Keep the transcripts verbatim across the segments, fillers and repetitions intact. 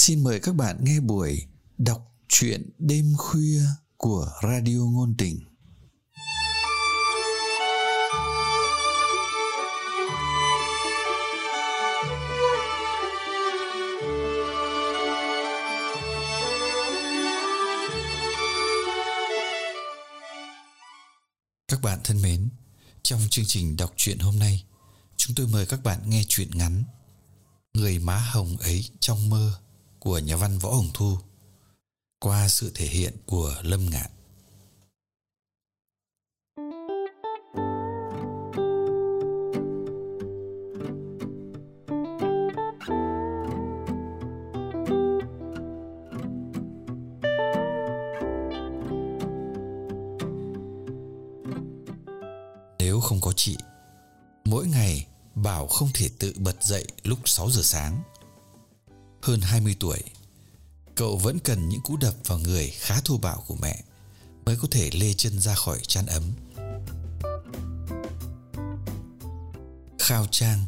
Xin mời các bạn nghe buổi đọc truyện đêm khuya của Radio Ngôn Tình. Các bạn thân mến, trong chương trình đọc truyện hôm nay, chúng tôi mời các bạn nghe truyện ngắn Người má hồng ấy trong mơ của nhà văn Võ Hồng Thu, qua sự thể hiện của Lâm Ngạn. Nếu không có chị, mỗi ngày Bảo không thể tự bật dậy lúc sáu giờ sáng. Hơn hai mươi tuổi, cậu vẫn cần những cú đập vào người khá thô bạo của mẹ mới có thể lê chân ra khỏi chăn ấm. Khao Trang,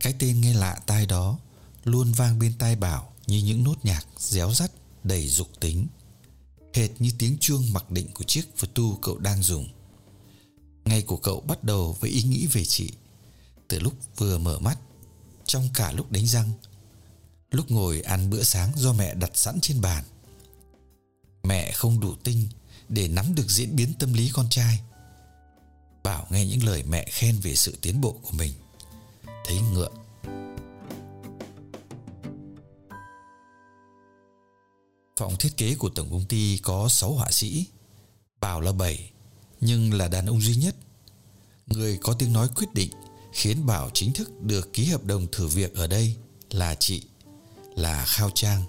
cái tên nghe lạ tai đó, luôn vang bên tai Bảo như những nốt nhạc réo rắt đầy dục tính, hệt như tiếng chuông mặc định của chiếc Futu cậu đang dùng. Ngày của cậu bắt đầu với ý nghĩ về chị, từ lúc vừa mở mắt, trong cả lúc đánh răng, lúc ngồi ăn bữa sáng do mẹ đặt sẵn trên bàn. Mẹ không đủ tinh để nắm được diễn biến tâm lý con trai. Bảo nghe những lời mẹ khen về sự tiến bộ của mình, thấy ngượng. Phòng thiết kế của tổng công ty có sáu họa sĩ, Bảo là bảy, nhưng là đàn ông duy nhất. Người có tiếng nói quyết định khiến Bảo chính thức được ký hợp đồng thử việc ở đây là chị, là Khao Trang.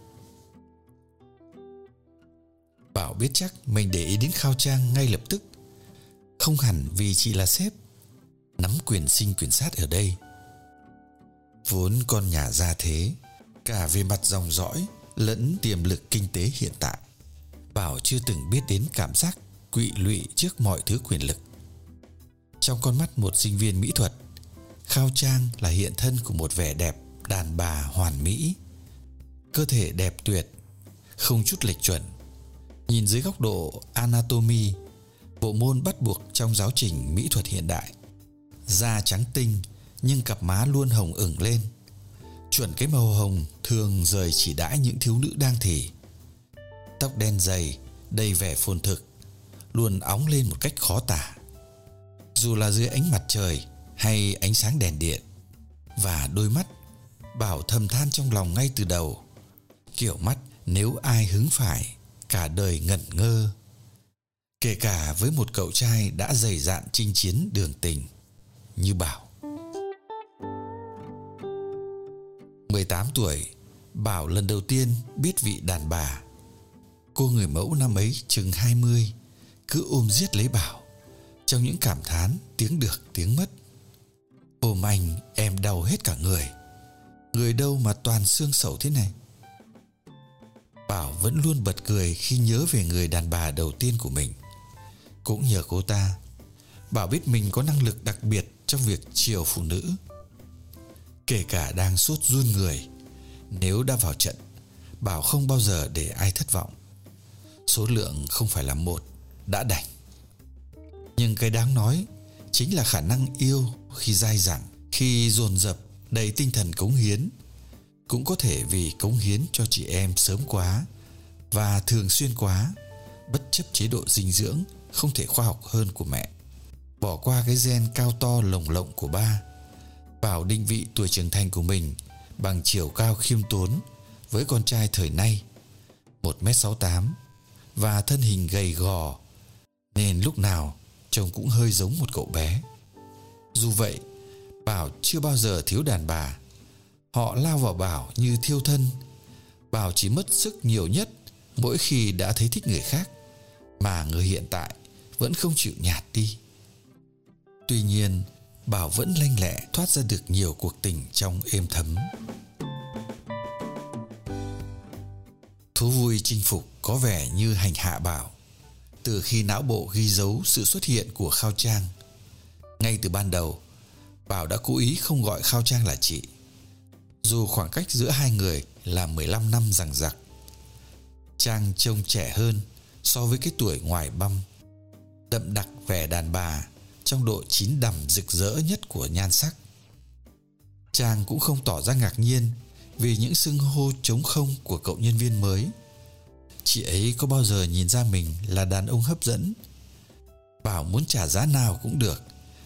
Bảo biết chắc mình để ý đến Khao Trang ngay lập tức, không hẳn vì chị là sếp, nắm quyền sinh quyền sát ở đây. Vốn con nhà gia thế, cả về mặt dòng dõi lẫn tiềm lực kinh tế hiện tại, Bảo chưa từng biết đến cảm giác quỵ lụy trước mọi thứ quyền lực. Trong con mắt một sinh viên mỹ thuật, Khao Trang là hiện thân của một vẻ đẹp đàn bà hoàn mỹ, cơ thể đẹp tuyệt, không chút lệch chuẩn. Nhìn dưới góc độ anatomy, bộ môn bắt buộc trong giáo trình mỹ thuật hiện đại, da trắng tinh nhưng cặp má luôn hồng ửng lên. Chuẩn cái màu hồng thường rời chỉ đãi những thiếu nữ đang thì. Tóc đen dày, đầy vẻ phồn thực, luôn óng lên một cách khó tả, dù là dưới ánh mặt trời hay ánh sáng đèn điện. Và đôi mắt, Bảo thầm than trong lòng ngay từ đầu, kiểu mắt nếu ai hứng phải cả đời ngẩn ngơ, kể cả với một cậu trai đã dày dạn chinh chiến đường tình như Bảo. mười tám tuổi, Bảo lần đầu tiên biết vị đàn bà. Cô người mẫu năm ấy chừng hai mươi, cứ ôm giết lấy Bảo trong những cảm thán tiếng được tiếng mất. Ôm anh em đau hết cả người. Người đâu mà toàn xương sẩu thế này. Bảo vẫn luôn bật cười khi nhớ về người đàn bà đầu tiên của mình. Cũng nhờ cô ta, Bảo biết mình có năng lực đặc biệt trong việc chiều phụ nữ. Kể cả đang sốt run người, nếu đã vào trận, Bảo không bao giờ để ai thất vọng. Số lượng không phải là một, đã đành. Nhưng cái đáng nói chính là khả năng yêu khi dai dẳng, khi dồn dập, đầy tinh thần cống hiến. Cũng có thể vì cống hiến cho chị em sớm quá và thường xuyên quá, bất chấp chế độ dinh dưỡng không thể khoa học hơn của mẹ, bỏ qua cái gen cao to lồng lộng của ba. Bảo định vị tuổi trưởng thành của mình bằng chiều cao khiêm tốn với con trai thời nay, một mét sáu mươi tám, và thân hình gầy gò, nên lúc nào trông cũng hơi giống một cậu bé. Dù vậy, Bảo chưa bao giờ thiếu đàn bà. Họ lao vào Bảo như thiêu thân. Bảo chỉ mất sức nhiều nhất mỗi khi đã thấy thích người khác, mà người hiện tại vẫn không chịu nhạt đi. Tuy nhiên, Bảo vẫn lanh lẹ thoát ra được nhiều cuộc tình trong êm thấm. Thú vui chinh phục có vẻ như hành hạ Bảo. Từ khi não bộ ghi dấu sự xuất hiện của Khao Trang, ngay từ ban đầu, Bảo đã cố ý không gọi Khao Trang là chị. dù khoảng cách giữa hai người là mười lăm năm dằng dặc. Trang trông trẻ hơn so với cái tuổi ngoài băm, đậm đặc vẻ đàn bà trong độ chín đằm rực rỡ nhất của nhan sắc. Trang cũng không tỏ ra ngạc nhiên vì những xưng hô trống không của cậu nhân viên mới. Chị ấy có bao giờ nhìn ra mình là đàn ông hấp dẫn, Bảo muốn trả giá nào cũng được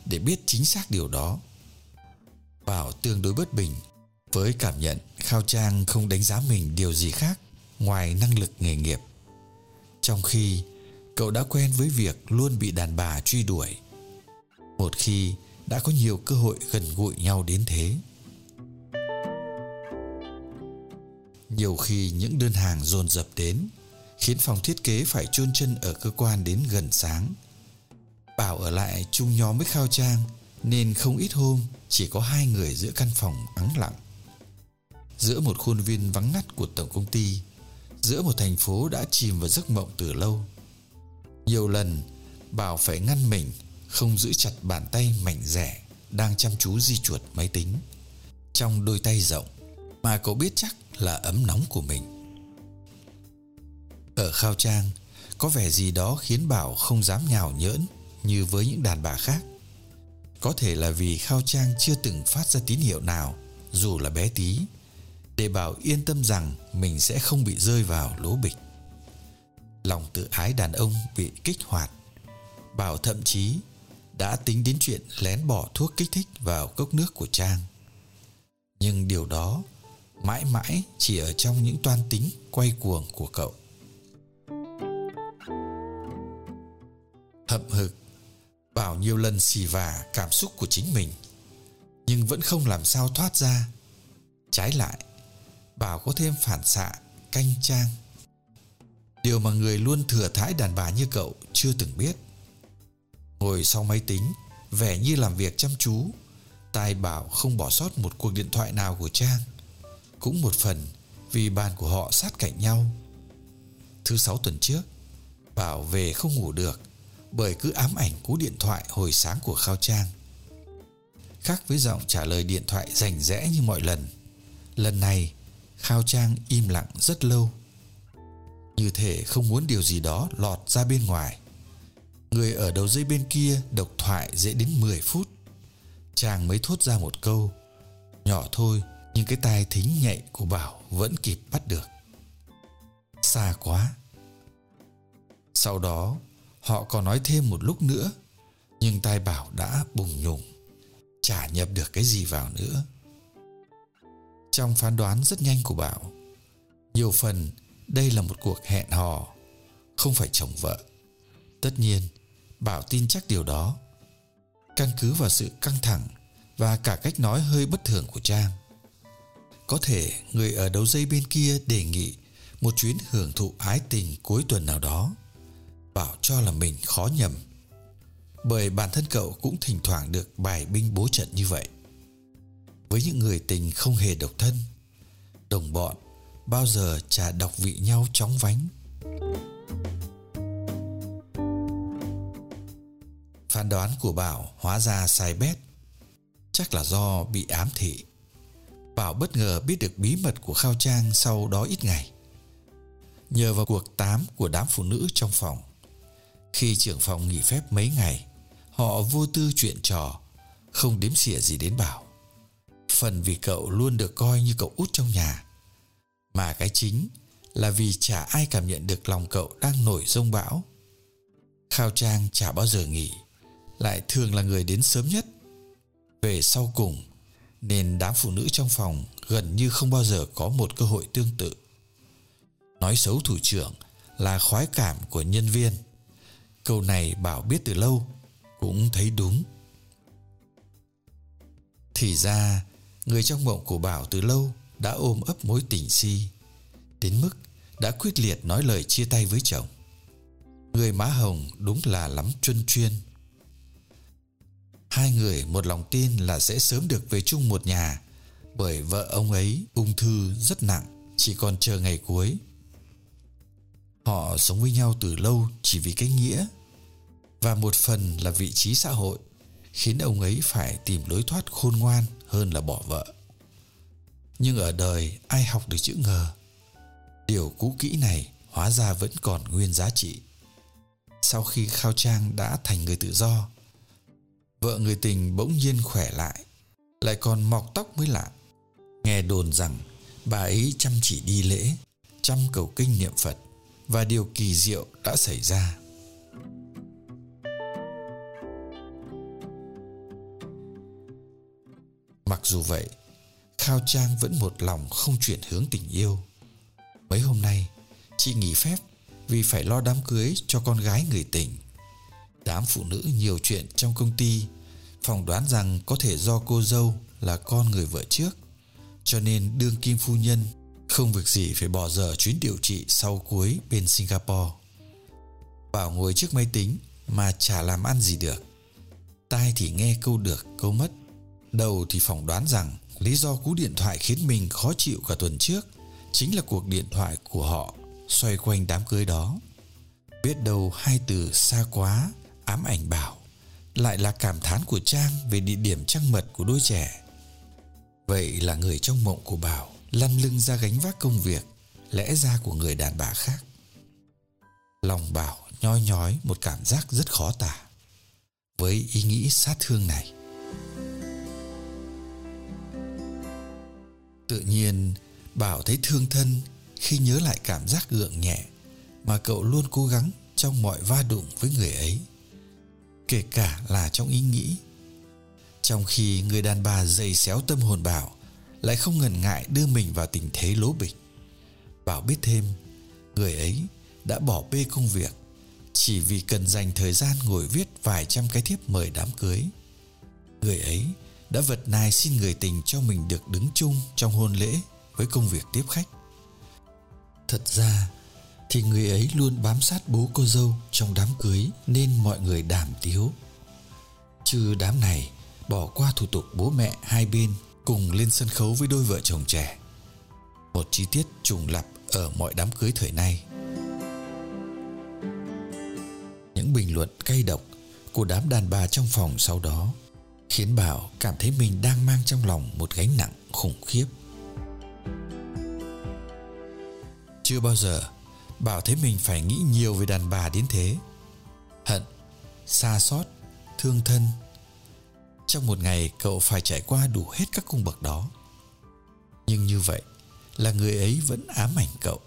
để biết chính xác điều đó. Bảo tương đối bất bình với cảm nhận Khao Trang không đánh giá mình điều gì khác ngoài năng lực nghề nghiệp, trong khi cậu đã quen với việc luôn bị đàn bà truy đuổi, một khi đã có nhiều cơ hội gần gũi nhau đến thế. Nhiều khi những đơn hàng dồn dập đến khiến phòng thiết kế phải chôn chân ở cơ quan đến gần sáng. Bảo ở lại chung nhóm với Khao Trang nên không ít hôm chỉ có hai người giữa căn phòng vắng lặng, giữa một khuôn viên vắng ngắt của tổng công ty, giữa một thành phố đã chìm vào giấc mộng từ lâu. Nhiều lần Bảo phải ngăn mình không giữ chặt bàn tay mảnh dẻ đang chăm chú di chuột máy tính trong đôi tay rộng mà cậu biết chắc là ấm nóng của mình. Ở Khao Trang có vẻ gì đó khiến Bảo không dám nhào nhỡn như với những đàn bà khác. Có thể là vì Khao Trang chưa từng phát ra tín hiệu nào, dù là bé tí, để Bảo yên tâm rằng mình sẽ không bị rơi vào lố bịch. Lòng tự ái đàn ông bị kích hoạt, Bảo thậm chí đã tính đến chuyện lén bỏ thuốc kích thích vào cốc nước của Trang. Nhưng điều đó mãi mãi chỉ ở trong những toan tính quay cuồng của cậu. Hậm hực, Bảo nhiều lần xì vả cảm xúc của chính mình, nhưng vẫn không làm sao thoát ra. Trái lại, Bảo có thêm phản xạ canh Trang, điều mà người luôn thừa thãi đàn bà như cậu chưa từng biết. Ngồi sau máy tính, vẻ như làm việc chăm chú, tai Bảo không bỏ sót một cuộc điện thoại nào của Trang, cũng một phần vì bàn của họ sát cạnh nhau. Thứ sáu tuần trước, Bảo về không ngủ được bởi cứ ám ảnh cú điện thoại hồi sáng của Khao Trang. Khác với giọng trả lời điện thoại rành rẽ như mọi lần, lần này Khao Trang im lặng rất lâu, như thể không muốn điều gì đó lọt ra bên ngoài. Người ở đầu dây bên kia độc thoại dễ đến mười phút, Trang mới thốt ra một câu nhỏ thôi, nhưng cái tai thính nhạy của Bảo vẫn kịp bắt được. Xa quá. Sau đó họ còn nói thêm một lúc nữa, nhưng tai Bảo đã bùng nhùng, chả nhập được cái gì vào nữa. Trong phán đoán rất nhanh của Bảo, nhiều phần đây là một cuộc hẹn hò, không phải chồng vợ. Tất nhiên, Bảo tin chắc điều đó, căn cứ vào sự căng thẳng và cả cách nói hơi bất thường của Trang. Có thể người ở đầu dây bên kia đề nghị một chuyến hưởng thụ ái tình cuối tuần nào đó. Bảo cho là mình khó nhầm, bởi bản thân cậu cũng thỉnh thoảng được bài binh bố trận như vậy. Với những người tình không hề độc thân, đồng bọn bao giờ chả đọc vị nhau chóng vánh. Phán đoán của Bảo hóa ra sai bét, chắc là do bị ám thị. Bảo bất ngờ biết được bí mật của Khao Trang sau đó ít ngày, nhờ vào cuộc tám của đám phụ nữ trong phòng. Khi trưởng phòng nghỉ phép mấy ngày, họ vô tư chuyện trò, không đếm xỉa gì đến Bảo. Phần vì cậu luôn được coi như cậu út trong nhà, mà cái chính là vì chả ai cảm nhận được lòng cậu đang nổi giông bão. Khao Trang chả bao giờ nghỉ, lại thường là người đến sớm nhất, về sau cùng, nên đám phụ nữ trong phòng gần như không bao giờ có một cơ hội tương tự. Nói xấu thủ trưởng là khoái cảm của nhân viên, câu này Bảo biết từ lâu, cũng thấy đúng. Thì ra, người trong mộng của Bảo từ lâu đã ôm ấp mối tình si, đến mức đã quyết liệt nói lời chia tay với chồng. Người má hồng đúng là lắm chuyên chuyên. Hai người một lòng tin là sẽ sớm được về chung một nhà, bởi vợ ông ấy ung thư rất nặng, chỉ còn chờ ngày cuối. Họ sống với nhau từ lâu chỉ vì cái nghĩa, và một phần là vị trí xã hội khiến ông ấy phải tìm lối thoát khôn ngoan hơn là bỏ vợ. Nhưng ở đời ai học được chữ ngờ. Điều cũ kỹ này hóa ra vẫn còn nguyên giá trị. Sau khi Khao Trang đã thành người tự do, vợ người tình bỗng nhiên khỏe lại, lại còn mọc tóc mới lạ. Nghe đồn rằng bà ấy chăm chỉ đi lễ, chăm cầu kinh niệm Phật, và điều kỳ diệu đã xảy ra. Mặc dù vậy, Khao Trang vẫn một lòng không chuyển hướng tình yêu. Mấy hôm nay, chị nghỉ phép vì phải lo đám cưới cho con gái người tình. Đám phụ nữ nhiều chuyện trong công ty, phỏng đoán rằng có thể do cô dâu là con người vợ trước, cho nên đương kim phu nhân không việc gì phải bỏ dở chuyến điều trị sau cuối bên Singapore. Bảo ngồi trước máy tính mà chả làm ăn gì được. Tai thì nghe câu được câu mất, đầu thì phỏng đoán rằng lý do cú điện thoại khiến mình khó chịu cả tuần trước chính là cuộc điện thoại của họ xoay quanh đám cưới đó. Biết đâu hai từ xa quá, ám ảnh Bảo lại là cảm thán của Trang về địa điểm trăng mật của đôi trẻ. Vậy là người trong mộng của Bảo lăn lưng ra gánh vác công việc lẽ ra của người đàn bà khác. Lòng Bảo nhói nhói một cảm giác rất khó tả với ý nghĩ sát thương này. Tự nhiên Bảo thấy thương thân khi nhớ lại cảm giác gượng nhẹ mà cậu luôn cố gắng trong mọi va đụng với người ấy, kể cả là trong ý nghĩ. Trong khi người đàn bà dày xéo tâm hồn Bảo lại không ngần ngại đưa mình vào tình thế lố bịch. Bảo biết thêm, người ấy đã bỏ bê công việc chỉ vì cần dành thời gian ngồi viết vài trăm cái thiếp mời đám cưới. Người ấy đã vật nài xin người tình cho mình được đứng chung trong hôn lễ với công việc tiếp khách. Thật ra thì người ấy luôn bám sát bố cô dâu trong đám cưới nên mọi người đảm tiếu. Chứ đám này bỏ qua thủ tục bố mẹ hai bên cùng lên sân khấu với đôi vợ chồng trẻ. Một chi tiết trùng lặp ở mọi đám cưới thời nay. Những bình luận cay độc của đám đàn bà trong phòng sau đó khiến Bảo cảm thấy mình đang mang trong lòng một gánh nặng khủng khiếp. Chưa bao giờ Bảo thấy mình phải nghĩ nhiều về đàn bà đến thế. Hận, xa xót, thương thân. Trong một ngày cậu phải trải qua đủ hết các cung bậc đó. Nhưng như vậy là người ấy vẫn ám ảnh cậu,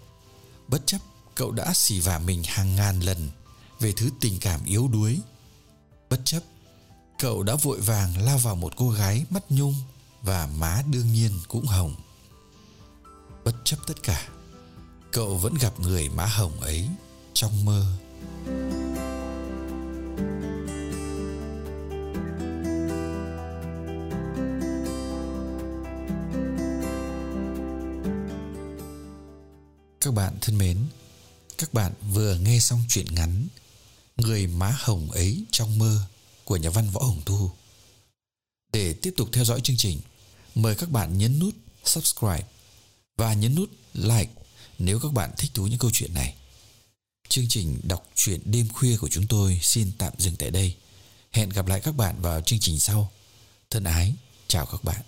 bất chấp cậu đã xì vả mình hàng ngàn lần về thứ tình cảm yếu đuối. Bất chấp cậu đã vội vàng lao vào một cô gái mắt nhung và má đương nhiên cũng hồng. Bất chấp tất cả, cậu vẫn gặp người má hồng ấy trong mơ. Các bạn thân mến, các bạn vừa nghe xong truyện ngắn Người má hồng ấy trong mơ của nhà văn Võ Hồng Thu. Để tiếp tục theo dõi chương trình, mời các bạn nhấn nút subscribe và nhấn nút like nếu các bạn thích thú những câu chuyện này. Chương trình đọc truyện đêm khuya của chúng tôi xin tạm dừng tại đây. Hẹn gặp lại các bạn vào chương trình sau. Thân ái, chào các bạn.